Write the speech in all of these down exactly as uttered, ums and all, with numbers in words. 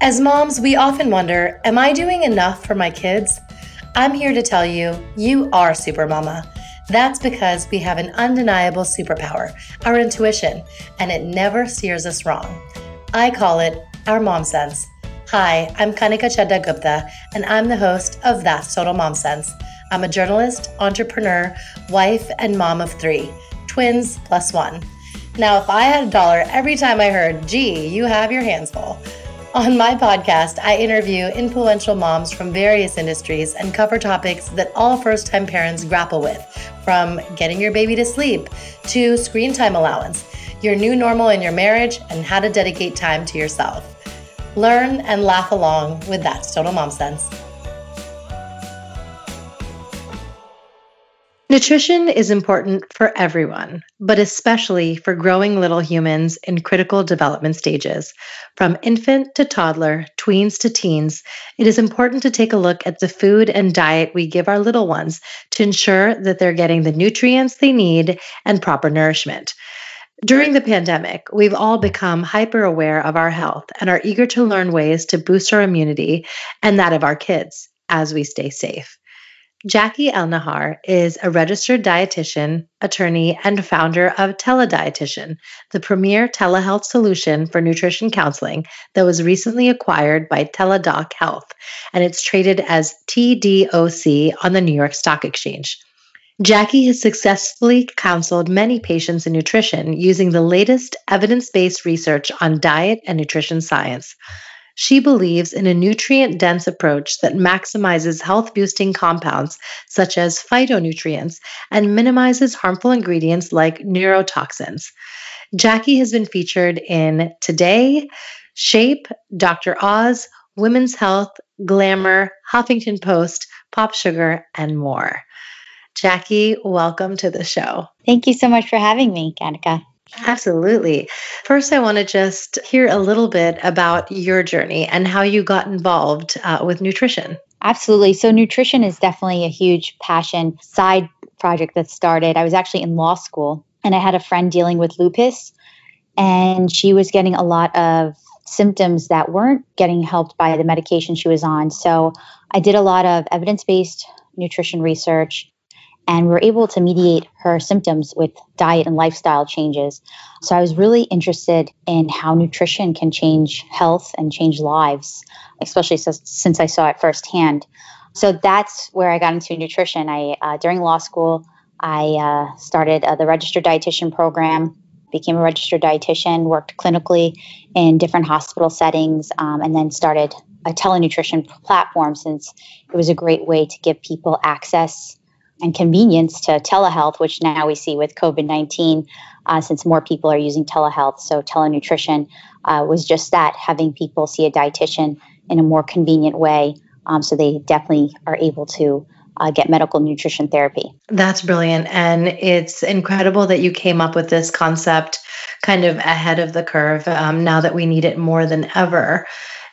As moms, we often wonder, am I doing enough for my kids? I'm here to tell you, you are Super Mama. That's because we have an undeniable superpower, our intuition, and it never steers us wrong. I call it our mom sense. Hi, I'm Kanika Chadha Gupta, and I'm the host of That's Total Mom Sense. I'm a journalist, entrepreneur, wife, and mom of three, twins plus one. Now, if I had a dollar every time I heard, gee, you have your hands full. On my podcast, I interview influential moms from various industries and cover topics that all first-time parents grapple with, from getting your baby to sleep to screen time allowance, your new normal in your marriage, and how to dedicate time to yourself. Learn and laugh along with That's Total Mom Sense. Nutrition is important for everyone, but especially for growing little humans in critical development stages. From infant to toddler, tweens to teens, it is important to take a look at the food and diet we give our little ones to ensure that they're getting the nutrients they need and proper nourishment. During the pandemic, we've all become hyper aware of our health and are eager to learn ways to boost our immunity and that of our kids as we stay safe. Jackie Elnahar is a registered dietitian, attorney, and founder of Teledietitian, the premier telehealth solution for nutrition counseling that was recently acquired by Teladoc Health, and it's traded as T D O C on the New York Stock Exchange. Jackie has successfully counseled many patients in nutrition using the latest evidence-based research on diet and nutrition science. She believes in a nutrient-dense approach that maximizes health-boosting compounds such as phytonutrients and minimizes harmful ingredients like neurotoxins. Jackie has been featured in Today, Shape, Doctor Oz, Women's Health, Glamour, Huffington Post, Pop Sugar, and more. Jackie, welcome to the show. Thank you so much for having me, Kanika. Absolutely. First, I want to just hear a little bit about your journey and how you got involved uh, with nutrition. Absolutely. So nutrition is definitely a huge passion side project that started. I was actually in law school and I had a friend dealing with lupus, and she was getting a lot of symptoms that weren't getting helped by the medication she was on. So I did a lot of evidence-based nutrition research, and we were able to mediate her symptoms with diet and lifestyle changes. So I was really interested in how nutrition can change health and change lives, especially so, since I saw it firsthand. So that's where I got into nutrition. I uh, during law school, I uh, started uh, the registered dietitian program, became a registered dietitian, worked clinically in different hospital settings, um, and then started a telenutrition platform since it was a great way to give people access and convenience to telehealth, which now we see with COVID nineteen, uh, since more people are using telehealth. So telenutrition uh, was just that, having people see a dietitian in a more convenient way, um, so they definitely are able to Uh, get medical nutrition therapy. That's brilliant. And it's incredible that you came up with this concept kind of ahead of the curve, um, now that we need it more than ever.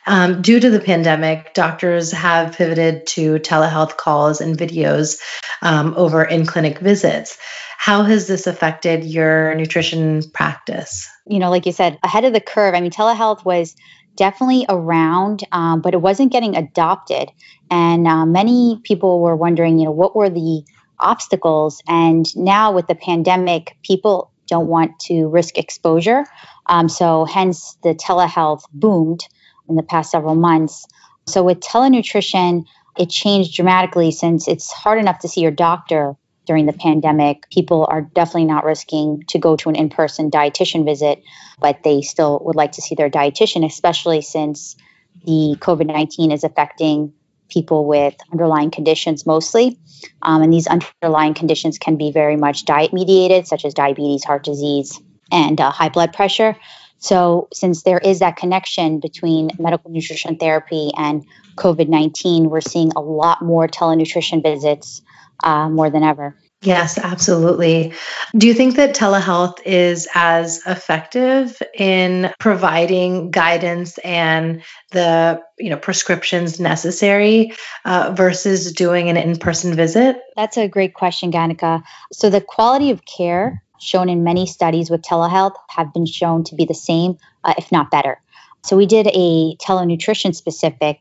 Um, due to the pandemic, doctors have pivoted to telehealth calls and videos um, over in-clinic visits. How has this affected your nutrition practice? You know, like you said, ahead of the curve. I mean, telehealth was definitely around, um, but it wasn't getting adopted. And uh, many people were wondering, you know, what were the obstacles? And now with the pandemic, people don't want to risk exposure. Um, so hence the telehealth boomed in the past several months. So with telenutrition, it changed dramatically since it's hard enough to see your doctor during the pandemic. People are definitely not risking to go to an in-person dietitian visit, but they still would like to see their dietitian, especially since the COVID nineteen is affecting people with underlying conditions mostly. Um, and these underlying conditions can be very much diet-mediated, such as diabetes, heart disease, and uh, high blood pressure. So since there is that connection between medical nutrition therapy and COVID nineteen, we're seeing a lot more telenutrition visits uh, more than ever. Yes, absolutely. Do you think that telehealth is as effective in providing guidance and the, you know, prescriptions necessary uh, versus doing an in-person visit? That's a great question, Kanika. So the quality of care shown in many studies with telehealth have been shown to be the same, uh, if not better. So we did a telenutrition specific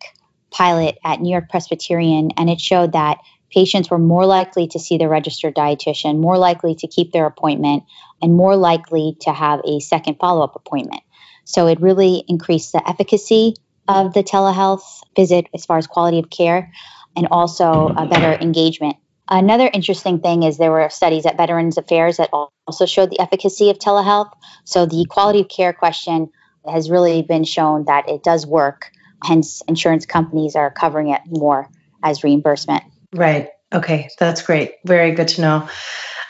pilot at New York Presbyterian, and it showed that patients were more likely to see the registered dietitian, more likely to keep their appointment, and more likely to have a second follow-up appointment. So it really increased the efficacy of the telehealth visit as far as quality of care and also a better engagement. Another interesting thing is there were studies at Veterans Affairs that also showed the efficacy of telehealth. So the quality of care question has really been shown that it does work. Hence, insurance companies are covering it more as reimbursement. Right. Okay. That's great. Very good to know.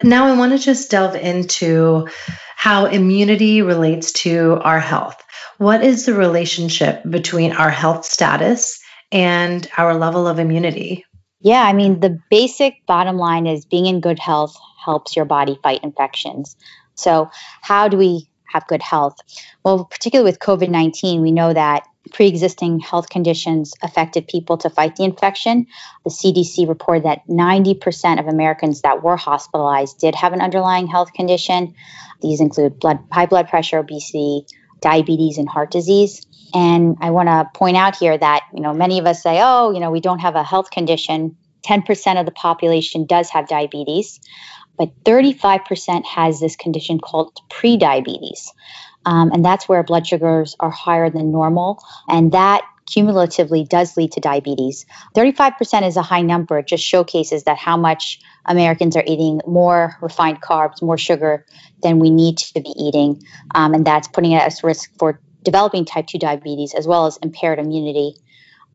Now I want to just delve into how immunity relates to our health. What is the relationship between our health status and our level of immunity? Yeah, I mean, the basic bottom line is being in good health helps your body fight infections. So how do we have good health? Well, particularly with COVID nineteen, we know that pre-existing health conditions affected people to fight the infection. The C D C reported that ninety percent of Americans that were hospitalized did have an underlying health condition. These include blood, high blood pressure, obesity, diabetes, and heart disease. And I want to point out here that, you know, many of us say, oh, you know, we don't have a health condition. ten percent of the population does have diabetes, but thirty-five percent has this condition called prediabetes. Um, and that's where blood sugars are higher than normal. And that cumulatively does lead to diabetes. thirty-five percent is a high number. It just showcases that how much Americans are eating more refined carbs, more sugar than we need to be eating. Um, and that's putting us at risk for developing type two diabetes as well as impaired immunity.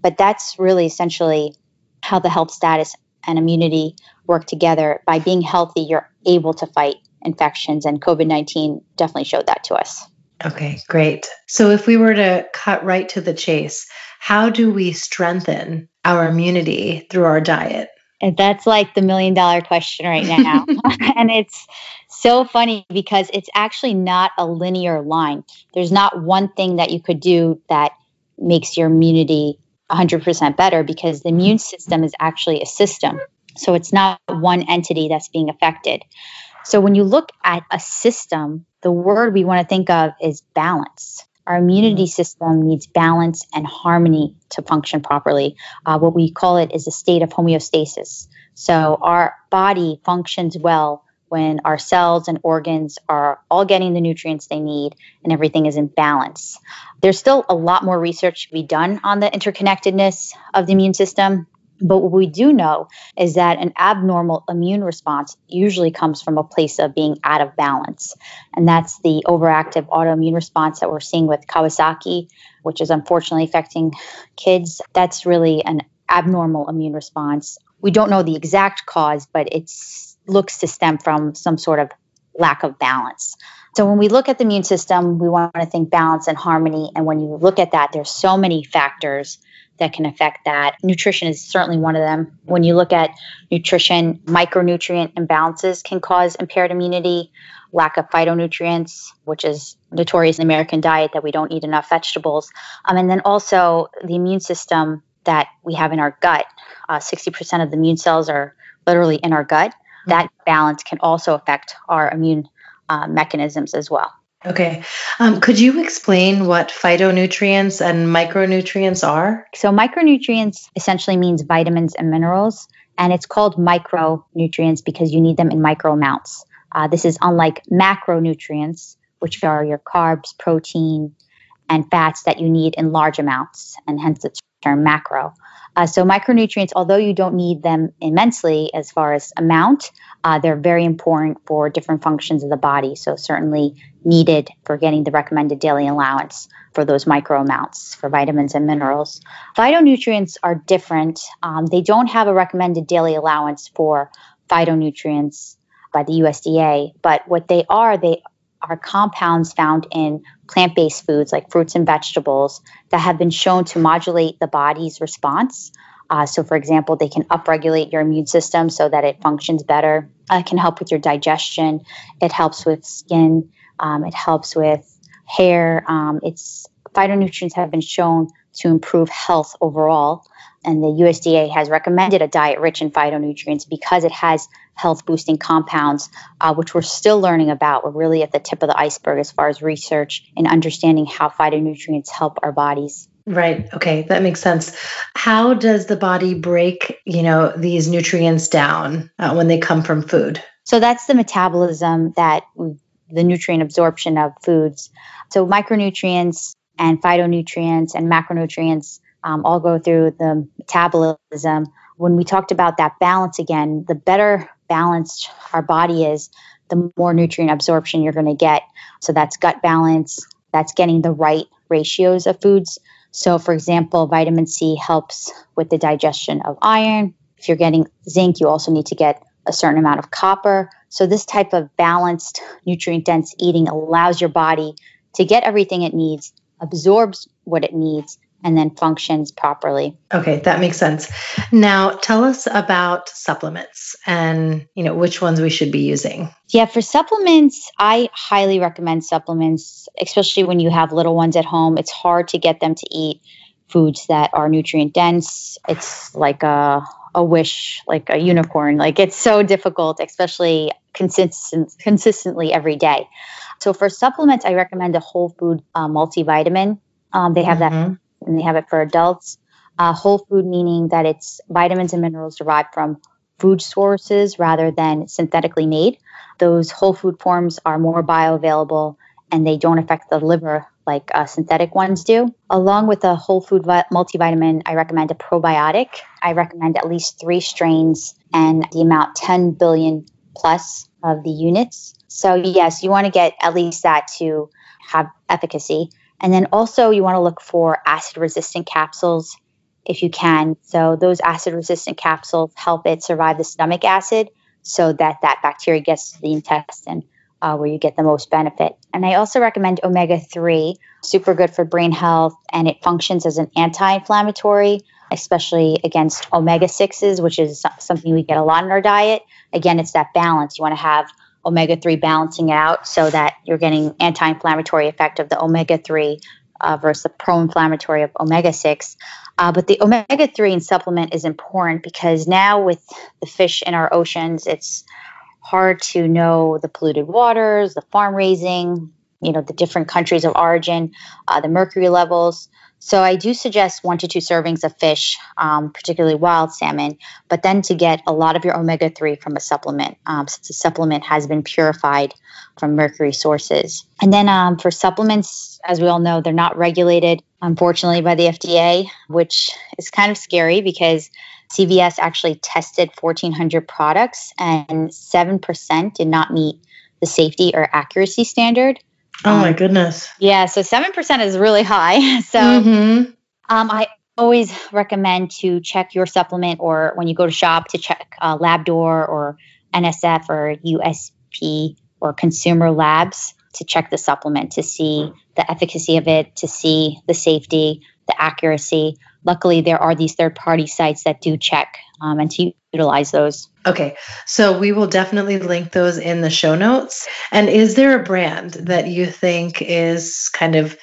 But that's really essentially how the health status and immunity work together. By being healthy, you're able to fight infections, and COVID nineteen definitely showed that to us. Okay, great. So if we were to cut right to the chase, how do we strengthen our immunity through our diet? And that's like the million dollar question right now. And it's so funny because it's actually not a linear line. There's not one thing that you could do that makes your immunity one hundred percent better, because the immune system is actually a system. So it's not one entity that's being affected. So when you look at a system, the word we want to think of is balance. Our immunity system needs balance and harmony to function properly. Uh, what we call it is a state of homeostasis. So our body functions well when our cells and organs are all getting the nutrients they need and everything is in balance. There's still a lot more research to be done on the interconnectedness of the immune system. But what we do know is that an abnormal immune response usually comes from a place of being out of balance. And that's the overactive autoimmune response that we're seeing with Kawasaki, which is unfortunately affecting kids. That's really an abnormal immune response. We don't know the exact cause, but it looks to stem from some sort of lack of balance. So when we look at the immune system, we want to think balance and harmony. And when you look at that, there's so many factors that can affect that. Nutrition is certainly one of them. When you look at nutrition, micronutrient imbalances can cause impaired immunity, lack of phytonutrients, which is notorious in the American diet that we don't eat enough vegetables. Um, and then also the immune system that we have in our gut. Uh, sixty percent of the immune cells are literally in our gut. That balance can also affect our immune uh, mechanisms as well. Okay. Um, could you explain what phytonutrients and micronutrients are? So micronutrients essentially means vitamins and minerals, and it's called micronutrients because you need them in micro amounts. Uh, this is unlike macronutrients, which are your carbs, protein, and fats that you need in large amounts, and hence the term macro. Uh, so micronutrients, although you don't need them immensely as far as amount, uh, they're very important for different functions of the body. So certainly needed for getting the recommended daily allowance for those micro amounts for vitamins and minerals. Phytonutrients are different. Um, they don't have a recommended daily allowance for phytonutrients by the U S D A, but what they are, they are compounds found in plant-based foods like fruits and vegetables that have been shown to modulate the body's response. Uh, so, for example, they can upregulate your immune system so that it functions better. Uh, it can help with your digestion. It helps with skin. Um, it helps with hair. Um, it's phytonutrients have been shown to improve health overall. And the U S D A has recommended a diet rich in phytonutrients because it has health-boosting compounds, uh, which we're still learning about. We're really at the tip of the iceberg as far as research and understanding how phytonutrients help our bodies. Right. Okay. That makes sense. How does the body break, you know, these nutrients down uh, when they come from food? So that's the metabolism, that the nutrient absorption of foods. So micronutrients and phytonutrients and macronutrients um, all go through the metabolism. When we talked about that balance again, the better balanced our body is, the more nutrient absorption you're going to get. So that's gut balance, that's getting the right ratios of foods. So for example, vitamin C helps with the digestion of iron. If you're getting zinc, you also need to get a certain amount of copper. So this type of balanced, nutrient-dense eating allows your body to get everything it needs, absorbs what it needs, and then functions properly. Okay, that makes sense. Now, tell us about supplements and, you know, which ones we should be using. Yeah, for supplements, I highly recommend supplements, especially when you have little ones at home. It's hard to get them to eat foods that are nutrient dense. It's like a a wish, like a unicorn. Like it's so difficult, especially consistent, consistently every day. So for supplements, I recommend a whole food uh, multivitamin. Um, they have mm-hmm. that. And they have it for adults. Uh, whole food, meaning that it's vitamins and minerals derived from food sources rather than synthetically made. Those whole food forms are more bioavailable and they don't affect the liver like uh, synthetic ones do. Along with a whole food vi- multivitamin, I recommend a probiotic. I recommend at least three strains and the amount ten billion plus of the units. So yes, you want to get at least that to have efficacy. And then also you want to look for acid-resistant capsules if you can. So those acid-resistant capsules help it survive the stomach acid so that that bacteria gets to the intestine uh, where you get the most benefit. And I also recommend omega three, super good for brain health, and it functions as an anti-inflammatory, especially against omega sixes, which is something we get a lot in our diet. Again, it's that balance. You want to have omega three balancing out so that you're getting anti-inflammatory effect of the omega three uh, versus the pro-inflammatory of omega six. Uh, but the omega three in supplement is important because now with the fish in our oceans, it's hard to know the polluted waters, the farm raising, you know, the different countries of origin, uh, the mercury levels. So I do suggest one to two servings of fish, um, particularly wild salmon, but then to get a lot of your omega three from a supplement, um, since the supplement has been purified from mercury sources. And then um, for supplements, as we all know, they're not regulated, unfortunately, by the F D A, which is kind of scary because C V S actually tested fourteen hundred products and seven percent did not meet the safety or accuracy standard. Oh my goodness. Um, yeah. So seven percent is really high. So mm-hmm. um, I always recommend to check your supplement or when you go to shop to check uh, Labdoor or N S F or U S P or Consumer Labs to check the supplement, to see the efficacy of it, to see the safety, the accuracy. Luckily, there are these third-party sites that do check um, and to utilize those. Okay. So we will definitely link those in the show notes. And is there a brand that you think is kind of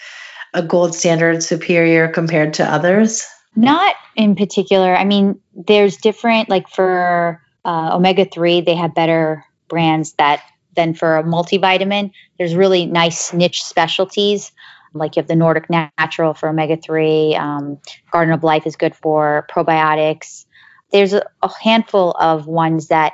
a gold standard, superior compared to others? Not in particular. I mean, there's different, like for uh, omega three, they have better brands that than for a multivitamin. There's really nice niche specialties. Like you have the Nordic Natural for omega three, um, Garden of Life is good for probiotics. There's a, a handful of ones that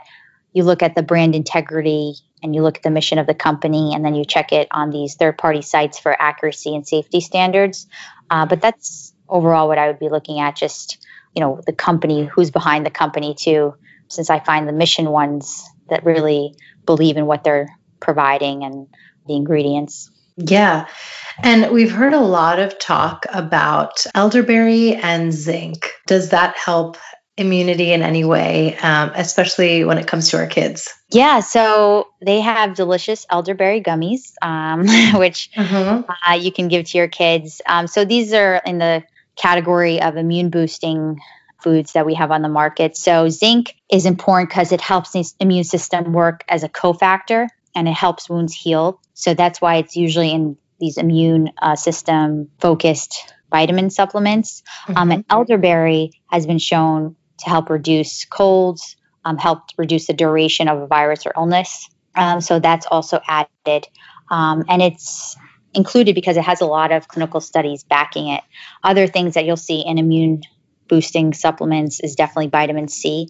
you look at the brand integrity and you look at the mission of the company, and then you check it on these third-party sites for accuracy and safety standards. Uh, but that's overall what I would be looking at, just, you know, the company, who's behind the company too, since I find the mission ones that really believe in what they're providing and the ingredients. Yeah. And we've heard a lot of talk about elderberry and zinc. Does that help immunity in any way, um, especially when it comes to our kids? Yeah. So they have delicious elderberry gummies, um, which mm-hmm. uh, you can give to your kids. Um, so these are in the category of immune boosting foods that we have on the market. So zinc is important because it helps the immune system work as a cofactor and it helps wounds heal. So that's why it's usually in these immune uh, system focused vitamin supplements. Mm-hmm. Um, and elderberry has been shown to help reduce colds, um, help reduce the duration of a virus or illness. Um, so that's also added. Um, and it's included because it has a lot of clinical studies backing it. Other things that you'll see in immune boosting supplements is definitely vitamin C.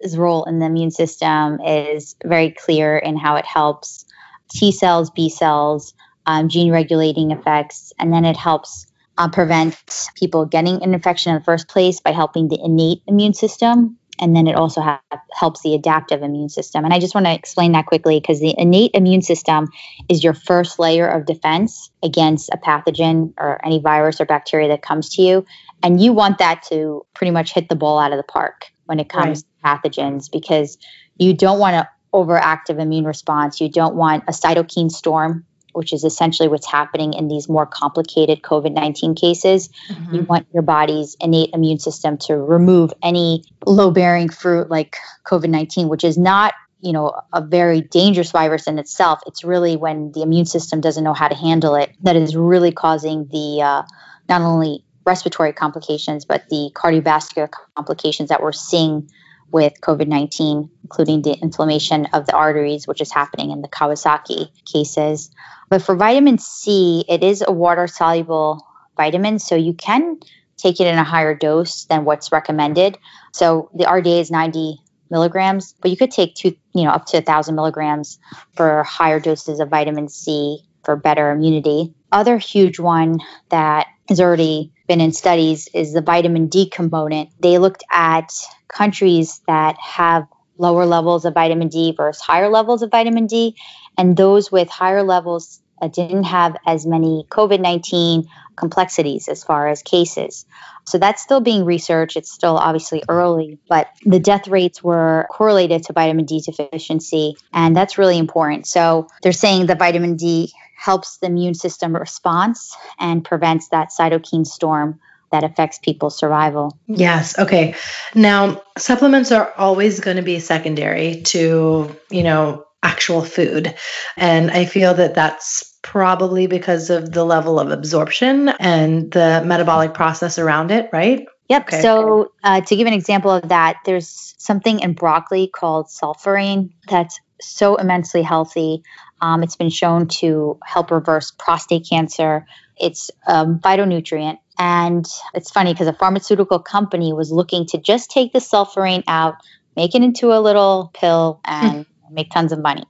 Its role in the immune system is very clear in how it helps T cells, B cells, um, gene regulating effects, and then it helps uh, prevent people getting an infection in the first place by helping the innate immune system. And then it also ha- helps the adaptive immune system. And I just want to explain that quickly because the innate immune system is your first layer of defense against a pathogen or any virus or bacteria that comes to you. And you want that to pretty much hit the ball out of the park when it comes right. to pathogens, because you don't want an overactive immune response. You don't want a cytokine storm, which is essentially what's happening in these more complicated COVID nineteen cases. Mm-hmm. You want your body's innate immune system to remove any low-bearing fruit like COVID nineteen, which is not, you know, a very dangerous virus in itself. It's really when the immune system doesn't know how to handle it that is really causing the uh, not only respiratory complications, but the cardiovascular complications that we're seeing with COVID nineteen, including the inflammation of the arteries, which is happening in the Kawasaki cases. But for vitamin C, it is a water-soluble vitamin, so you can take it in a higher dose than what's recommended. So the R D A is ninety milligrams, but you could take two, you know, up to one thousand milligrams for higher doses of vitamin C for better immunity. Other huge one that has already been in studies is the vitamin D component. They looked at countries that have lower levels of vitamin D versus higher levels of vitamin D, and those with higher levels uh, didn't have as many COVID nineteen complexities as far as cases. So that's still being researched. It's still obviously early, but the death rates were correlated to vitamin D deficiency, and that's really important. So they're saying that vitamin D helps the immune system response and prevents that cytokine storm that affects people's survival. Yes. Okay. Now, supplements are always going to be secondary to, you know, actual food. And I feel that that's probably because of the level of absorption and the metabolic process around it, right? Yep. Okay. So uh, to give an example of that, there's something in broccoli called sulforane that's so immensely healthy. Um, it's been shown to help reverse prostate cancer. It's a phytonutrient. And it's funny because a pharmaceutical company was looking to just take the sulforane out, make it into a little pill, and make tons of money.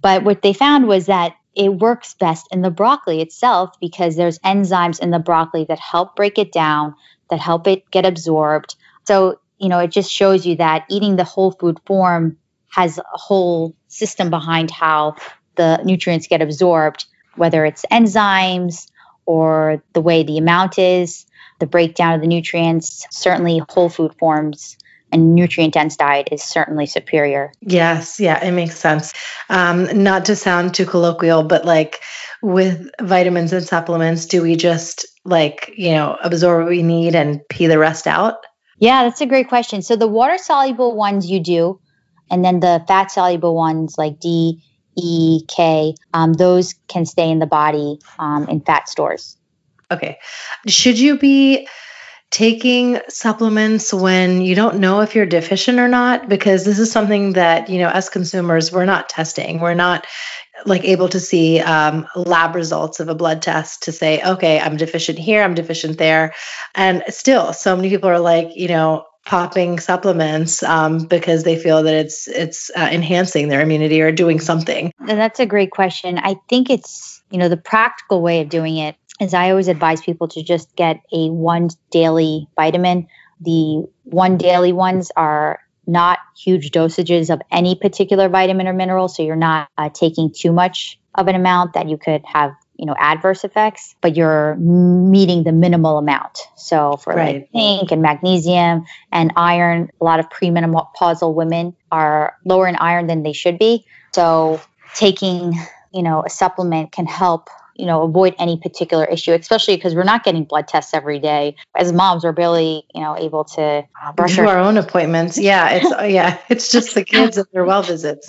But what they found was that it works best in the broccoli itself because there's enzymes in the broccoli that help break it down, that help it get absorbed. So, you know, it just shows you that eating the whole food form has a whole system behind how the nutrients get absorbed, whether it's enzymes or the way the amount is, the breakdown of the nutrients. Certainly whole food forms and nutrient-dense diet is certainly superior. Yes. Yeah, it makes sense. Um, not to sound too colloquial, but like with vitamins and supplements, do we just like, you know, absorb what we need and pee the rest out? Yeah, that's a great question. So the water-soluble ones you do, and then the fat-soluble ones like D, E, K, um, those can stay in the body um, in fat stores. Okay. Should you be taking supplements when you don't know if you're deficient or not? Because this is something that, you know, as consumers, we're not testing. We're not like able to see um, lab results of a blood test to say, okay, I'm deficient here, I'm deficient there. And still, so many people are like, you know, popping supplements um, because they feel that it's it's uh, enhancing their immunity or doing something. And that's a great question. I think it's, you know, the practical way of doing it is I always advise people to just get a one daily vitamin. The one daily ones are not huge dosages of any particular vitamin or mineral, so you're not uh, taking too much of an amount that you could have, you know, adverse effects, but you're meeting the minimal amount. So for right. like zinc and magnesium and iron, a lot of premenopausal women are lower in iron than they should be. So taking, you know, a supplement can help you know, avoid any particular issue, especially because we're not getting blood tests every day. As moms, we're barely, you know, able to brush do our, our own appointments. Yeah. It's, yeah, it's just the kids and their well visits.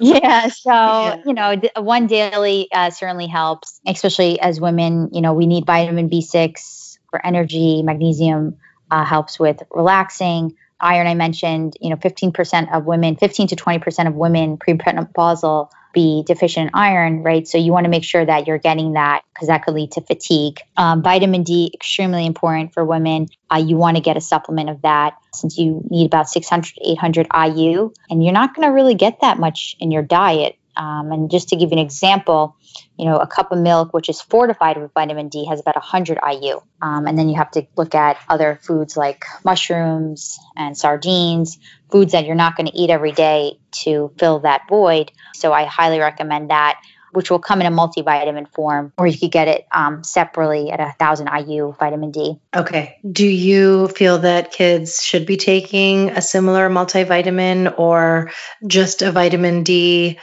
Yeah. So, yeah. you know, one daily uh, certainly helps, especially as women, you know, we need vitamin B six for energy, magnesium uh, helps with relaxing. Iron, I mentioned, you know, fifteen percent of women, fifteen to twenty percent of women premenopausal be deficient in iron, right? So you want to make sure that you're getting that because that could lead to fatigue. Um, vitamin D, extremely important for women. Uh, you want to get a supplement of that since you need about six hundred, eight hundred I U, and you're not going to really get that much in your diet. Um, and just to give you an example, you know, a cup of milk, which is fortified with vitamin D, has about one hundred I U. Um, and then you have to look at other foods like mushrooms and sardines, foods that you're not going to eat every day to fill that void. So I highly recommend that, which will come in a multivitamin form, or you could get it um, separately at one thousand I U vitamin D. Okay. Do you feel that kids should be taking a similar multivitamin or just a vitamin D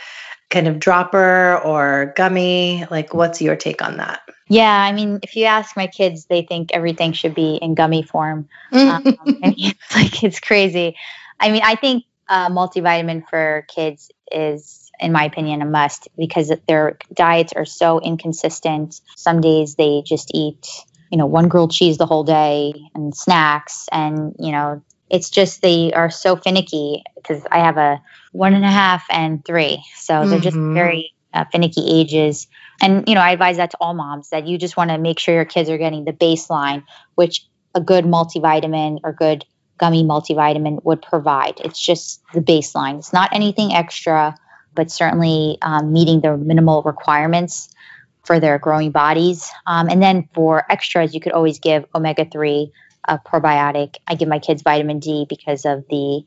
kind of dropper or gummy? Like, what's your take on that? Yeah, I mean, if you ask my kids, they think everything should be in gummy form. um, and it's like, it's crazy. I mean, I think uh, multivitamin for kids is, in my opinion, a must because their diets are so inconsistent. Some days they just eat, you know, one grilled cheese the whole day and snacks, and, you know, it's just they are so finicky because I have a one and a half and three. So they're mm-hmm. just very uh, finicky ages. And, you know, I advise that to all moms that you just want to make sure your kids are getting the baseline, which a good multivitamin or good gummy multivitamin would provide. It's just the baseline. It's not anything extra, but certainly um, meeting the minimal requirements for their growing bodies. Um, and then for extras, you could always give omega three, a probiotic. I give my kids vitamin D because of the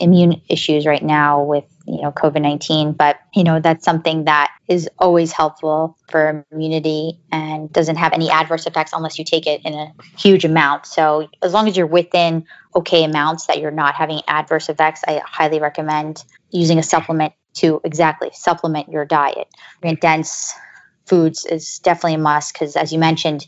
immune issues right now with, you know, COVID nineteen. But, you know, that's something that is always helpful for immunity and doesn't have any adverse effects unless you take it in a huge amount. So as long as you're within okay amounts that you're not having adverse effects, I highly recommend using a supplement to exactly supplement your diet. And dense foods is definitely a must because, as you mentioned,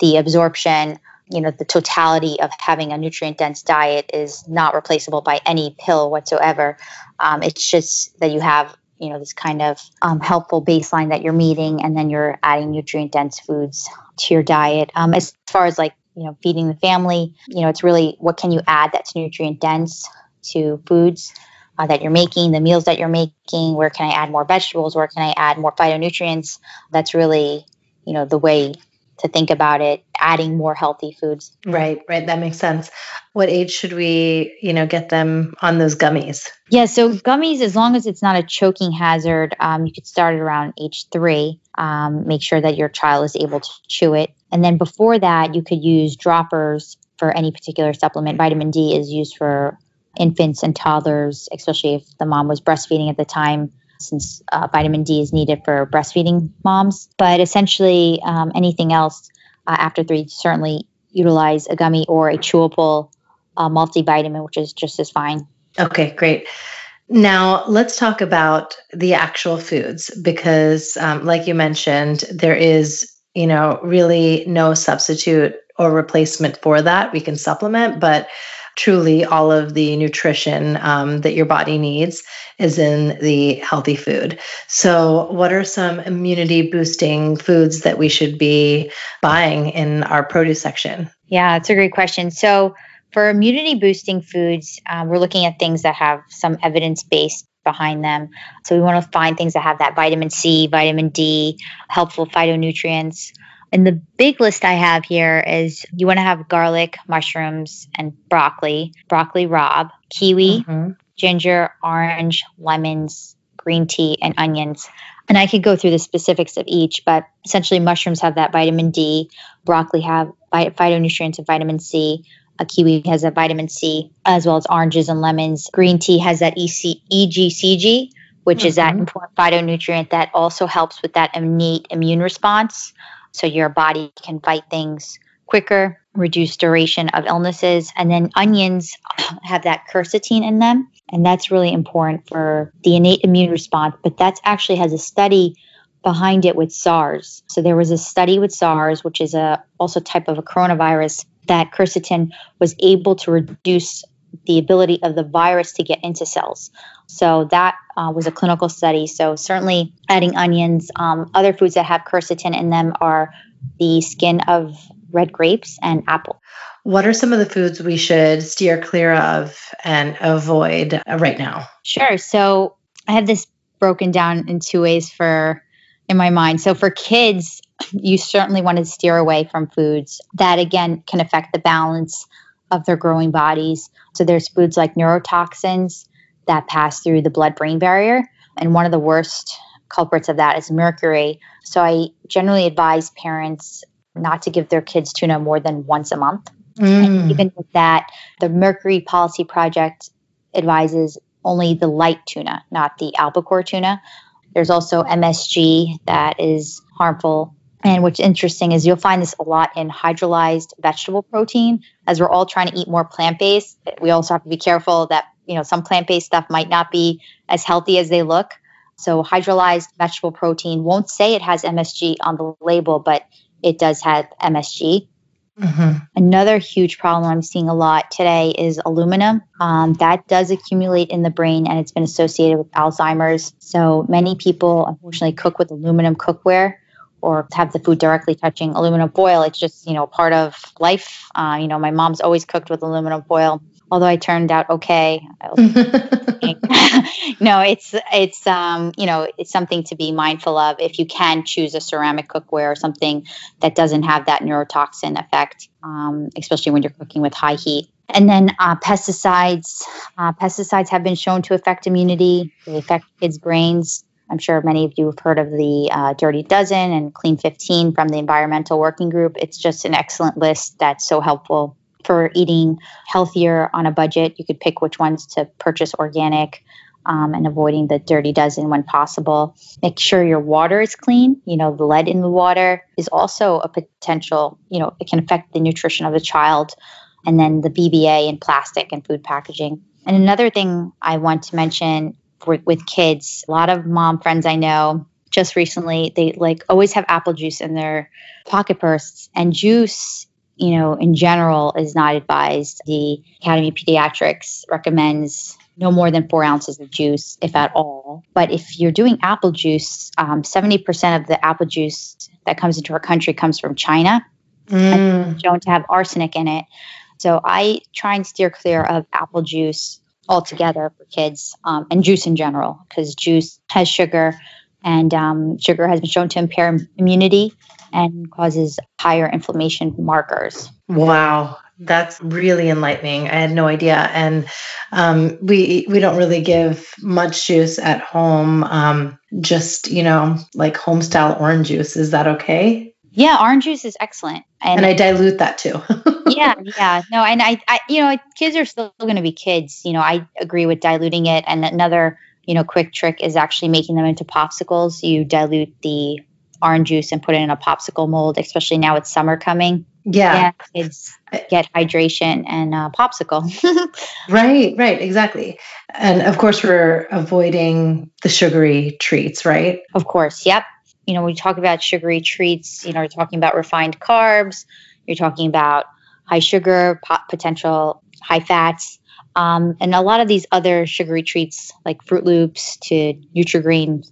the absorption, you know, the totality of having a nutrient-dense diet is not replaceable by any pill whatsoever. Um, it's just that you have, you know, this kind of um, helpful baseline that you're meeting, and then you're adding nutrient-dense foods to your diet. Um, as far as like, you know, feeding the family, you know, it's really what can you add that's nutrient-dense to foods uh, that you're making, the meals that you're making, where can I add more vegetables, where can I add more phytonutrients? That's really, you know, the way to think about it, adding more healthy foods. Right, right. That makes sense. What age should we, you know, get them on those gummies? Yeah, so gummies, as long as it's not a choking hazard, um, you could start it around age three. Um, make sure that your child is able to chew it. And then before that, you could use droppers for any particular supplement. Vitamin D is used for infants and toddlers, especially if the mom was breastfeeding at the time, since uh, vitamin D is needed for breastfeeding moms. But essentially, um, anything else uh, after three, certainly utilize a gummy or a chewable uh, multivitamin, which is just as fine. Okay, great. Now, let's talk about the actual foods because, um, like you mentioned, there is, you know, really no substitute or replacement for that. We can supplement, but truly all of the nutrition um, that your body needs is in the healthy food. So what are some immunity boosting foods that we should be buying in our produce section? Yeah, it's a great question. So for immunity boosting foods, uh, we're looking at things that have some evidence-based behind them. So we want to find things that have that vitamin C, vitamin D, helpful phytonutrients. And the big list I have here is you want to have garlic, mushrooms, and broccoli, broccoli rabe, kiwi, mm-hmm. ginger, orange, lemons, green tea, and onions. And I could go through the specifics of each, but essentially mushrooms have that vitamin D, broccoli have phy- phytonutrients and vitamin C, a kiwi has that vitamin C, as well as oranges and lemons. Green tea has that E C- E G C G, which mm-hmm. is that important phytonutrient that also helps with that innate immune response. So your body can fight things quicker, reduce duration of illnesses. And then onions have that quercetin in them. And that's really important for the innate immune response. But that actually has a study behind it with SARS. So there was a study with SARS, which is a also type of a coronavirus, that quercetin was able to reduce the ability of the virus to get into cells. So that uh, was a clinical study. So certainly adding onions, um, other foods that have quercetin in them are the skin of red grapes and apple. What are some of the foods we should steer clear of and avoid right now? Sure. So I have this broken down in two ways for in my mind. So for kids, you certainly want to steer away from foods that, again, can affect the balance of their growing bodies. So there's foods like neurotoxins that pass through the blood-brain barrier. And one of the worst culprits of that is mercury. So I generally advise parents not to give their kids tuna more than once a month. Mm. And even with that, the Mercury Policy Project advises only the light tuna, not the albacore tuna. There's also M S G that is harmful. And what's interesting is you'll find this a lot in hydrolyzed vegetable protein. As we're all trying to eat more plant-based, we also have to be careful that, you know, some plant-based stuff might not be as healthy as they look. So hydrolyzed vegetable protein won't say it has M S G on the label, but it does have M S G. Mm-hmm. Another huge problem I'm seeing a lot today is aluminum. Um, that does accumulate in the brain, and it's been associated with Alzheimer's. So many people, unfortunately, cook with aluminum cookware or have the food directly touching aluminum foil. It's just, you know, part of life. Uh, you know, my mom's always cooked with aluminum foil, although I turned out okay. No, it's, it's um, you know, it's something to be mindful of. If you can choose a ceramic cookware or something that doesn't have that neurotoxin effect, um, especially when you're cooking with high heat. And then uh, pesticides. Uh, pesticides have been shown to affect immunity. They affect kids' brains. I'm sure many of you have heard of the uh, Dirty Dozen and Clean fifteen from the Environmental Working Group. It's just an excellent list that's so helpful for eating healthier on a budget. You could pick which ones to purchase organic um, and avoiding the Dirty Dozen when possible. Make sure your water is clean. You know, the lead in the water is also a potential, you know, it can affect the nutrition of the child. And then the B B A in plastic and food packaging. And another thing I want to mention with kids, a lot of mom friends I know just recently, they like always have apple juice in their pocket purse, and juice, you know, in general is not advised. The Academy of Pediatrics recommends no more than four ounces of juice, if at all. But if you're doing apple juice, um, seventy percent of the apple juice that comes into our country comes from China, mm. and it's shown to have arsenic in it. So I try and steer clear of apple juice altogether for kids, um, and juice in general, because juice has sugar, and um, sugar has been shown to impair immunity and causes higher inflammation markers. Wow. That's really enlightening. I had no idea. And um, we we don't really give much juice at home, um, just, you know, like home style orange juice. Is that okay? Yeah, orange juice is excellent. And, and I dilute that too. yeah, yeah. No, and I, I, you know, kids are still going to be kids. You know, I agree with diluting it. And another, you know, quick trick is actually making them into popsicles. You dilute the orange juice and put it in a popsicle mold, especially now it's summer coming. Yeah. yeah kids get hydration and uh, popsicle. right, right. Exactly. And of course, we're avoiding the sugary treats, right? Of course. Yep. You know, when we talk about sugary treats, you know, we're talking about refined carbs, you're talking about high sugar, pot potential high fats, um, and a lot of these other sugary treats like Fruit Loops to Nutri-Grain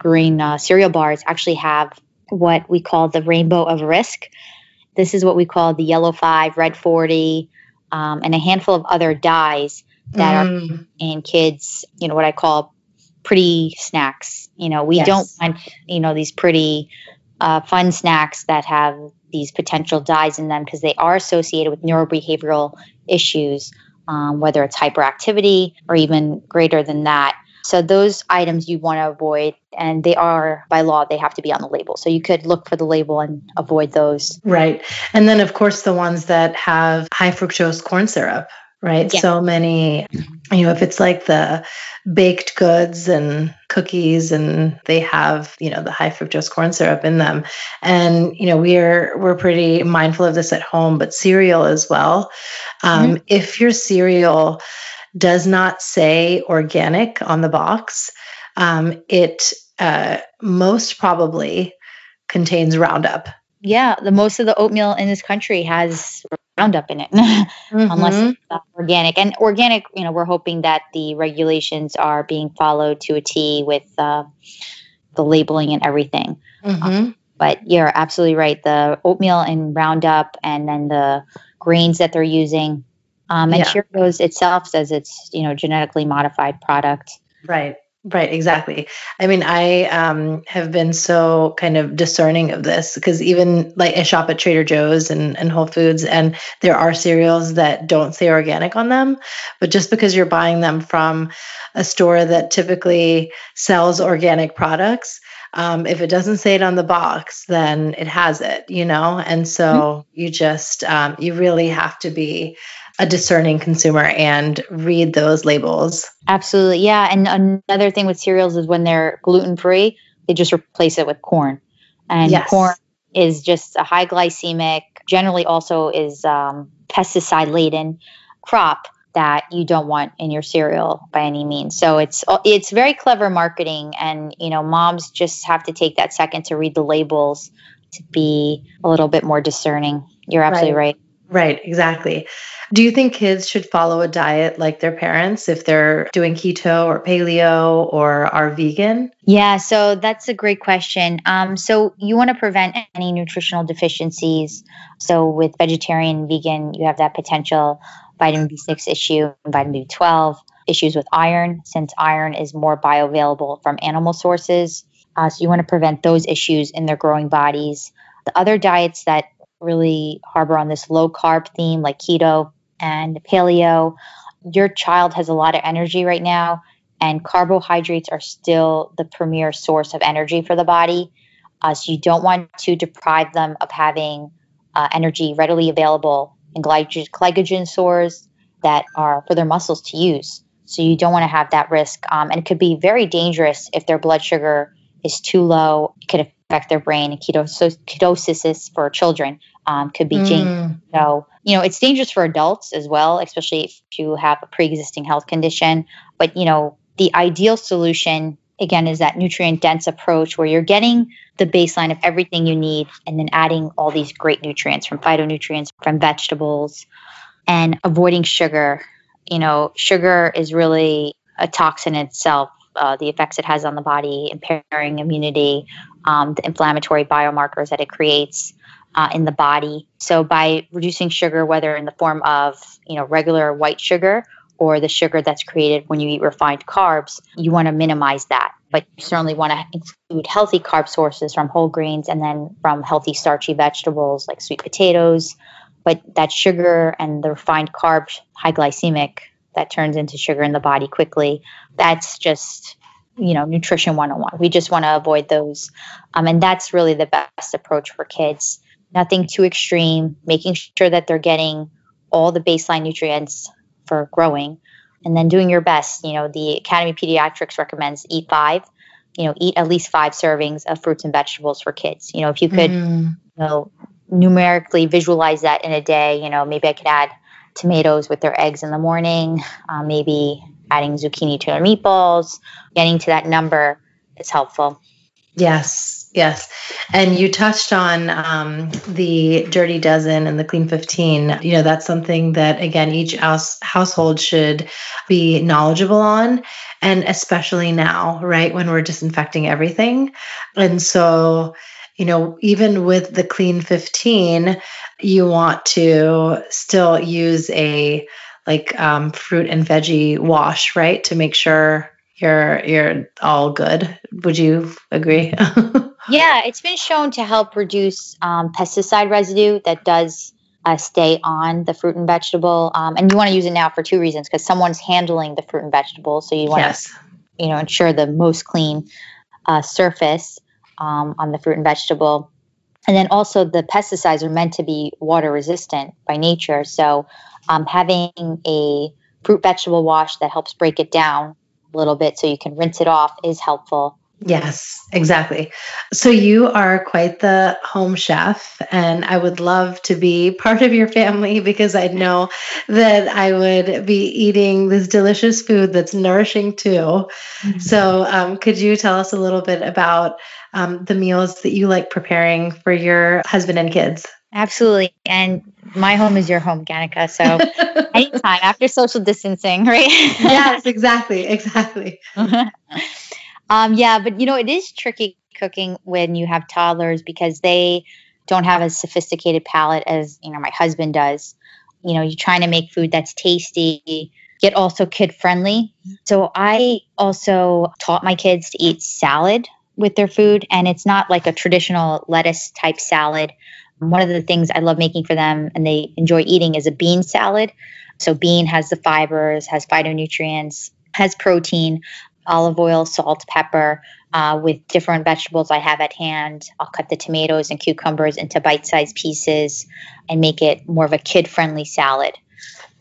green uh, cereal bars actually have what we call the rainbow of risk. This is what we call the yellow five, red forty, um, and a handful of other dyes that mm. are in kids, you know, what I call pretty snacks. You know, we yes. don't want, you know, these pretty uh, fun snacks that have these potential dyes in them, because they are associated with neurobehavioral issues, um, whether it's hyperactivity or even greater than that. So those items you want to avoid, and they are by law, they have to be on the label. So you could look for the label and avoid those. Right. And then of course, the ones that have high fructose corn syrup, right? Yeah. So many, you know, if it's like the baked goods and cookies and they have, you know, the high fructose corn syrup in them. And, you know, we're, we're pretty mindful of this at home, but cereal as well. Um, mm-hmm. If your cereal does not say organic on the box, um, it uh, most probably contains Roundup. Yeah, the most of the oatmeal in this country has Roundup in it, mm-hmm. unless it's not organic. And organic, you know, we're hoping that the regulations are being followed to a T with uh, the labeling and everything. Mm-hmm. Um, but you're absolutely right. The oatmeal and Roundup, and then the grains that they're using. Um, and yeah. Cheerios itself says it's, you know, genetically modified product. Right. Right. Exactly. I mean, I um, have been so kind of discerning of this because even like I shop at Trader Joe's and, and Whole Foods, and there are cereals that don't say organic on them. But just because you're buying them from a store that typically sells organic products, um, if it doesn't say it on the box, then it has it, you know? And so mm-hmm. you just, um, you really have to be a discerning consumer and read those labels. Absolutely. Yeah. And another thing with cereals is when they're gluten-free, they just replace it with corn. And yes. corn is just a high glycemic, generally also is um, pesticide-laden crop that you don't want in your cereal by any means. So it's it's very clever marketing. And, you know, moms just have to take that second to read the labels to be a little bit more discerning. You're absolutely right. right. Right, exactly. Do you think kids should follow a diet like their parents if they're doing keto or paleo or are vegan? Yeah, so that's a great question. Um, so you want to prevent any nutritional deficiencies. So with vegetarian, vegan, you have that potential vitamin B six issue, vitamin B twelve, issues with iron, since iron is more bioavailable from animal sources. Uh, so you want to prevent those issues in their growing bodies. The other diets that really harbor on this low carb theme like keto and paleo. Your child has a lot of energy right now, and carbohydrates are still the premier source of energy for the body. Uh, so you don't want to deprive them of having uh, energy readily available in glycogen, glycogen stores that are for their muscles to use. So you don't want to have that risk. Um, and it could be very dangerous if their blood sugar is too low. It could affect their brain, and ketos- ketosis for children um, could be dangerous. Mm. So, you know, it's dangerous for adults as well, especially if you have a pre-existing health condition. But, you know, the ideal solution, again, is that nutrient-dense approach where you're getting the baseline of everything you need and then adding all these great nutrients from phytonutrients, from vegetables, and avoiding sugar. You know, sugar is really a toxin in itself. Uh, the effects it has on the body, impairing immunity, um, the inflammatory biomarkers that it creates uh, in the body. So by reducing sugar, whether in the form of, you know, regular white sugar or the sugar that's created when you eat refined carbs, you want to minimize that. But you certainly want to include healthy carb sources from whole grains and then from healthy starchy vegetables like sweet potatoes. But that sugar and the refined carb, high glycemic, that turns into sugar in the body quickly. That's just, you know, nutrition one oh one. We just want to avoid those. Um, and that's really the best approach for kids. Nothing too extreme, making sure that they're getting all the baseline nutrients for growing and then doing your best. You know, the Academy of Pediatrics recommends eat five, you know, eat at least five servings of fruits and vegetables for kids. You know, if you could, mm. you know, numerically visualize that in a day, you know, maybe I could add tomatoes with their eggs in the morning, uh, maybe adding zucchini to their meatballs. Getting to that number is helpful. Yes, yes. And you touched on um, the Dirty Dozen and the Clean fifteen. You know, that's something that, again, each house, household should be knowledgeable on, and especially now, right, when we're disinfecting everything. And so, you know, even with the Clean fifteen, you want to still use a like um, fruit and veggie wash, right? To make sure you're you're all good. Would you agree? Yeah, it's been shown to help reduce um, pesticide residue that does uh, stay on the fruit and vegetable. Um, and you want to use it now for two reasons, because someone's handling the fruit and vegetable, so you want to, yes. you know, ensure the most clean uh, surface. Um, on the fruit and vegetable. And then also the pesticides are meant to be water resistant by nature. So um, having a fruit vegetable wash that helps break it down a little bit so you can rinse it off is helpful. Yes, exactly. So you are quite the home chef, and I would love to be part of your family because I know that I would be eating this delicious food that's nourishing too. Mm-hmm. So um, could you tell us a little bit about um, the meals that you like preparing for your husband and kids? Absolutely. And my home is your home, Kanika. So anytime after social distancing, right? Yes, exactly. Exactly. Um, yeah, but you know, it is tricky cooking when you have toddlers because they don't have as sophisticated palate as, you know, my husband does. You know, you're trying to make food that's tasty, yet also kid friendly. So I also taught my kids to eat salad with their food, and it's not like a traditional lettuce type salad. One of the things I love making for them and they enjoy eating is a bean salad. So bean has the fibers, has phytonutrients, has protein, olive oil, salt, pepper, uh, with different vegetables I have at hand. I'll cut the tomatoes and cucumbers into bite-sized pieces and make it more of a kid-friendly salad.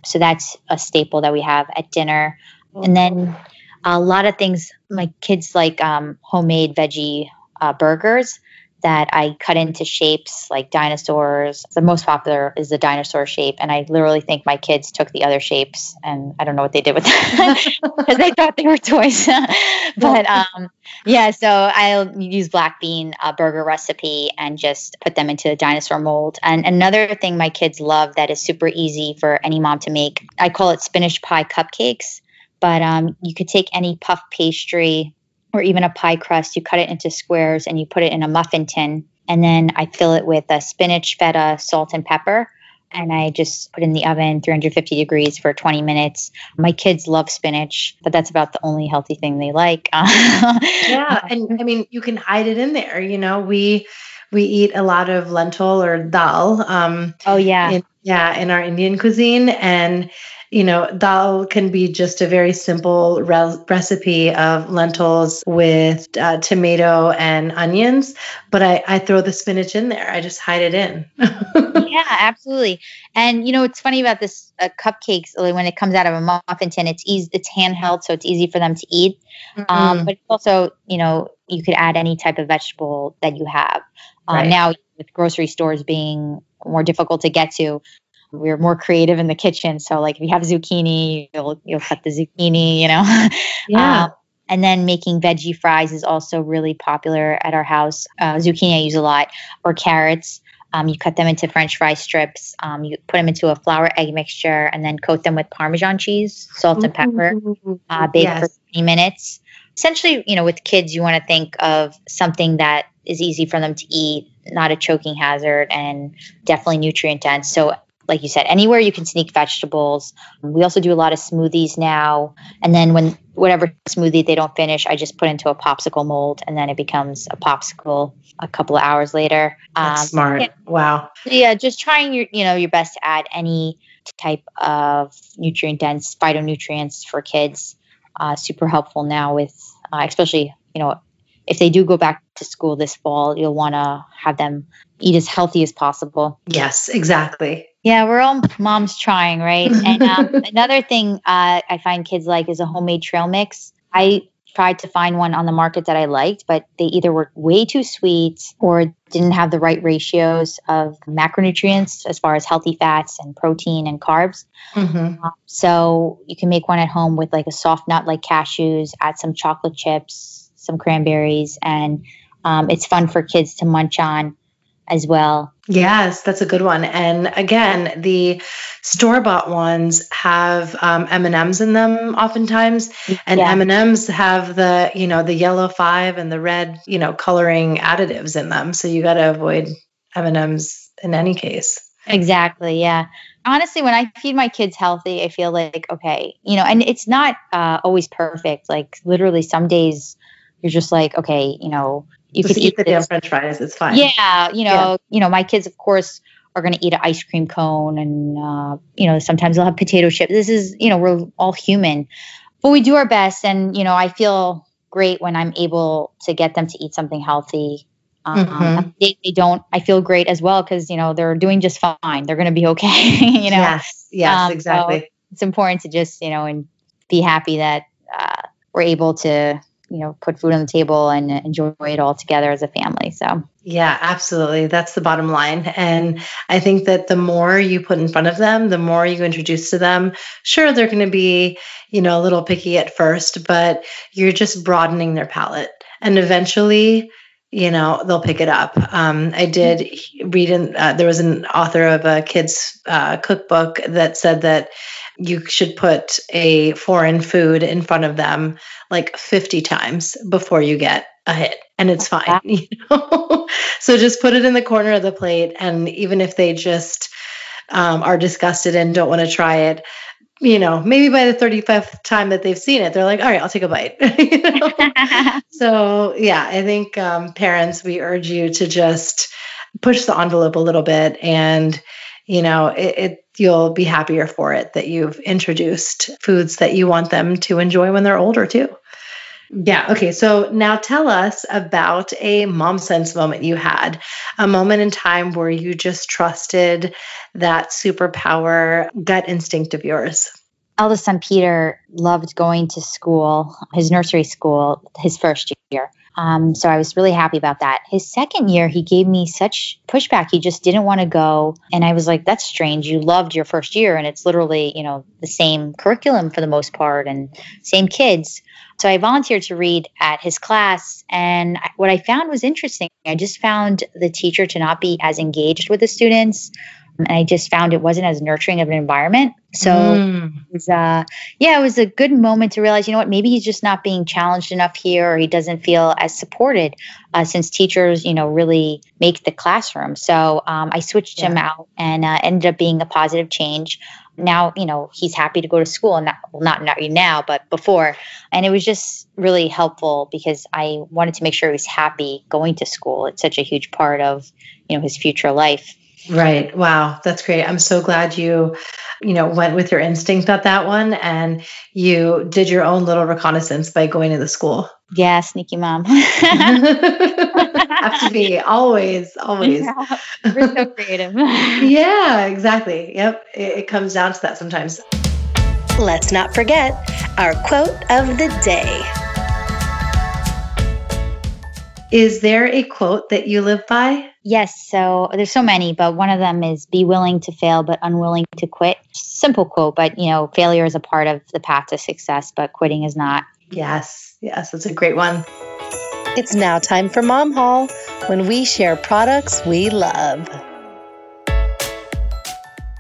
So that's a staple that we have at dinner. And then a lot of things, my kids like um, homemade veggie uh, burgers that I cut into shapes like dinosaurs. The most popular is the dinosaur shape. And I literally think my kids took the other shapes and I don't know what they did with them because they thought they were toys. But um, yeah, so I'll use black bean uh, burger recipe and just put them into the dinosaur mold. And another thing my kids love that is super easy for any mom to make, I call it spinach pie cupcakes. But um, you could take any puff pastry or even a pie crust, you cut it into squares and you put it in a muffin tin. And then I fill it with a spinach, feta, salt, and pepper. And I just put it in the oven, three hundred fifty degrees for twenty minutes. My kids love spinach, but that's about the only healthy thing they like. Yeah. And I mean, you can hide it in there. You know, we we eat a lot of lentil or dal. Um, oh, yeah. In, yeah. In our Indian cuisine. And you know, dal can be just a very simple re- recipe of lentils with uh, tomato and onions, but I, I throw the spinach in there. I just hide it in. Yeah, absolutely. And, you know, it's funny about this uh, cupcakes, when it comes out of a muffin tin, it's easy, it's handheld, so it's easy for them to eat. Mm-hmm. Um, but also, you know, you could add any type of vegetable that you have. Um, right. Now, with grocery stores being more difficult to get to, we're more creative in the kitchen. So like if you have zucchini, you'll you'll cut the zucchini, you know. Yeah. Um, and then making veggie fries is also really popular at our house. Uh, zucchini I use a lot, or carrots. Um, you cut them into French fry strips. Um, you put them into a flour egg mixture and then coat them with Parmesan cheese, salt, and pepper. Uh, bake yes. for twenty minutes. Essentially, you know, with kids, you want to think of something that is easy for them to eat, not a choking hazard, and definitely nutrient dense. So like you said, anywhere you can sneak vegetables. We also do a lot of smoothies now. And then when whatever smoothie they don't finish, I just put into a popsicle mold and then it becomes a popsicle a couple of hours later. That's um, smart. Yeah, wow. Yeah. Just trying your, you know, your best to add any type of nutrient dense phytonutrients for kids. Uh, super helpful now with, uh, especially, you know, if they do go back to school this fall, you'll want to have them eat as healthy as possible. Yes, exactly. Yeah, we're all moms trying, right? And um, another thing uh, I find kids like is a homemade trail mix. I tried to find one on the market that I liked, but they either were way too sweet or didn't have the right ratios of macronutrients as far as healthy fats and protein and carbs. Mm-hmm. Um, so you can make one at home with like a soft nut like cashews, add some chocolate chips, some cranberries, and um, it's fun for kids to munch on as well. Yes, that's a good one. And again, the store-bought ones have um, M and M's in them oftentimes, and yeah. M and M's have the, you know, the yellow five and the red, you know, coloring additives in them. So you got to avoid M and M's in any case. Exactly. Yeah. Honestly, when I feed my kids healthy, I feel like, okay, you know, and it's not uh, always perfect. Like literally some days you're just like, okay, you know, You Just could eat, eat the damn French fries. It's fine. Yeah. You know, yeah. you know, my kids, of course, are going to eat an ice cream cone and, uh, you know, sometimes they'll have potato chips. This is, you know, we're all human, but we do our best. And, you know, I feel great when I'm able to get them to eat something healthy. Um, mm-hmm. they, they don't, I feel great as well because, you know, they're doing just fine. They're going to be okay. You know, yes, yes, um, exactly. So it's important to just, you know, and be happy that uh, we're able to you know, put food on the table and enjoy it all together as a family. So yeah, absolutely. That's the bottom line. And I think that the more you put in front of them, the more you introduce to them, sure, they're going to be, you know, a little picky at first, but you're just broadening their palate. And eventually, you know, they'll pick it up. Um, I did read in, uh, there was an author of a kid's uh, cookbook that said that you should put a foreign food in front of them like fifty times before you get a hit, and it's fine. You know? So just put it in the corner of the plate. And even if they just um, are disgusted and don't want to try it, you know, maybe by the thirty-fifth time that they've seen it, they're like, all right, I'll take a bite. You know? So yeah, I think um, parents, we urge you to just push the envelope a little bit, and, you know, it, it you'll be happier for it that you've introduced foods that you want them to enjoy when they're older too. Yeah. Okay. So now tell us about a mom sense moment you had, a moment in time where you just trusted that superpower gut instinct of yours. Eldest son, Peter, loved going to school, his nursery school, his first year. Um, so I was really happy about that. His second year, he gave me such pushback. He just didn't want to go. And I was like, that's strange. You loved your first year. And it's literally, you know, the same curriculum for the most part and same kids. So I volunteered to read at his class. And what I found was interesting. I just found the teacher to not be as engaged with the students. And I just found it wasn't as nurturing of an environment. So mm. it was, uh, yeah, it was a good moment to realize, you know what, maybe he's just not being challenged enough here, or he doesn't feel as supported uh, since teachers, you know, really make the classroom. So um, I switched yeah. him out, and uh, ended up being a positive change. Now, you know, he's happy to go to school, and not, well, not, not now, but before. And it was just really helpful because I wanted to make sure he was happy going to school. It's such a huge part of, you know, his future life. Right. Wow. That's great. I'm so glad you, you know, went with your instinct on that one, and you did your own little reconnaissance by going to the school. Yeah. Sneaky mom. Have to be always, always. Yeah, we're so creative. Yeah, exactly. Yep. It, it comes down to that sometimes. Let's not forget our quote of the day. Is there a quote that you live by? Yes. So there's so many, but one of them is be willing to fail, but unwilling to quit. Simple quote, but you know, failure is a part of the path to success, but quitting is not. Yes. Yes. That's a great one. It's now time for Mom Haul, when we share products we love.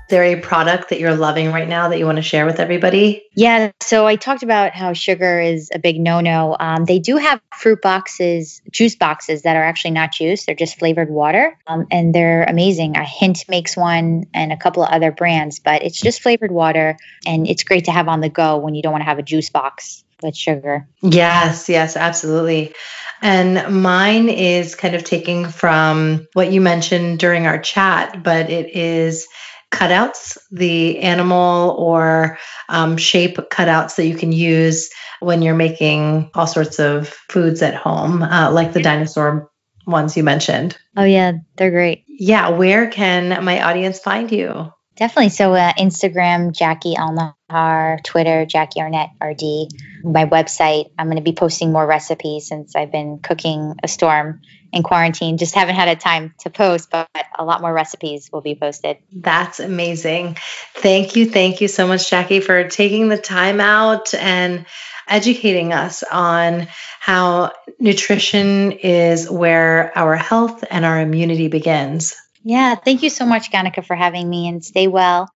Is there a product that you're loving right now that you want to share with everybody? Yeah. So I talked about how sugar is a big no-no. Um, they do have fruit boxes, juice boxes that are actually not juice. They're just flavored water. Um, and they're amazing. A Hint makes one, and a couple of other brands, but it's just flavored water. And it's great to have on the go when you don't want to have a juice box with sugar. Yes. Yes, absolutely. And mine is kind of taking from what you mentioned during our chat, but it is cutouts, the animal or um, shape cutouts that you can use when you're making all sorts of foods at home, uh, like the dinosaur ones you mentioned. Oh, yeah. They're great. Yeah. Where can my audience find you? Definitely. So uh, Instagram, Jackie Elnahar, Twitter, Jackie Arnett, R D. My website, I'm going to be posting more recipes since I've been cooking a storm in quarantine. Just haven't had a time to post, but a lot more recipes will be posted. That's amazing. Thank you. Thank you so much, Jackie, for taking the time out and educating us on how nutrition is where our health and our immunity begins. Yeah. Thank you so much, Kanika, for having me, and stay well.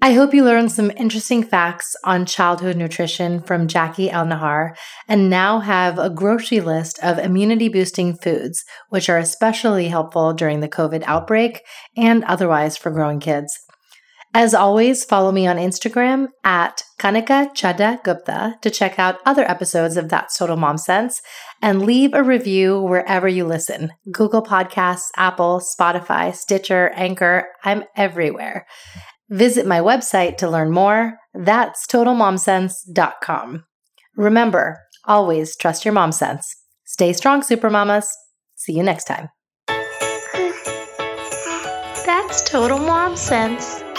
I hope you learned some interesting facts on childhood nutrition from Jackie Elnahar, and now have a grocery list of immunity-boosting foods, which are especially helpful during the COVID outbreak and otherwise for growing kids. As always, follow me on Instagram at Kanika Chadha Gupta to check out other episodes of That's Total Mom Sense, and leave a review wherever you listen. Google Podcasts, Apple, Spotify, Stitcher, Anchor, I'm everywhere. Visit my website to learn more. That's total mom sense dot com. Remember, always trust your mom sense. Stay strong, Supermamas. See you next time. That's Total Mom Sense.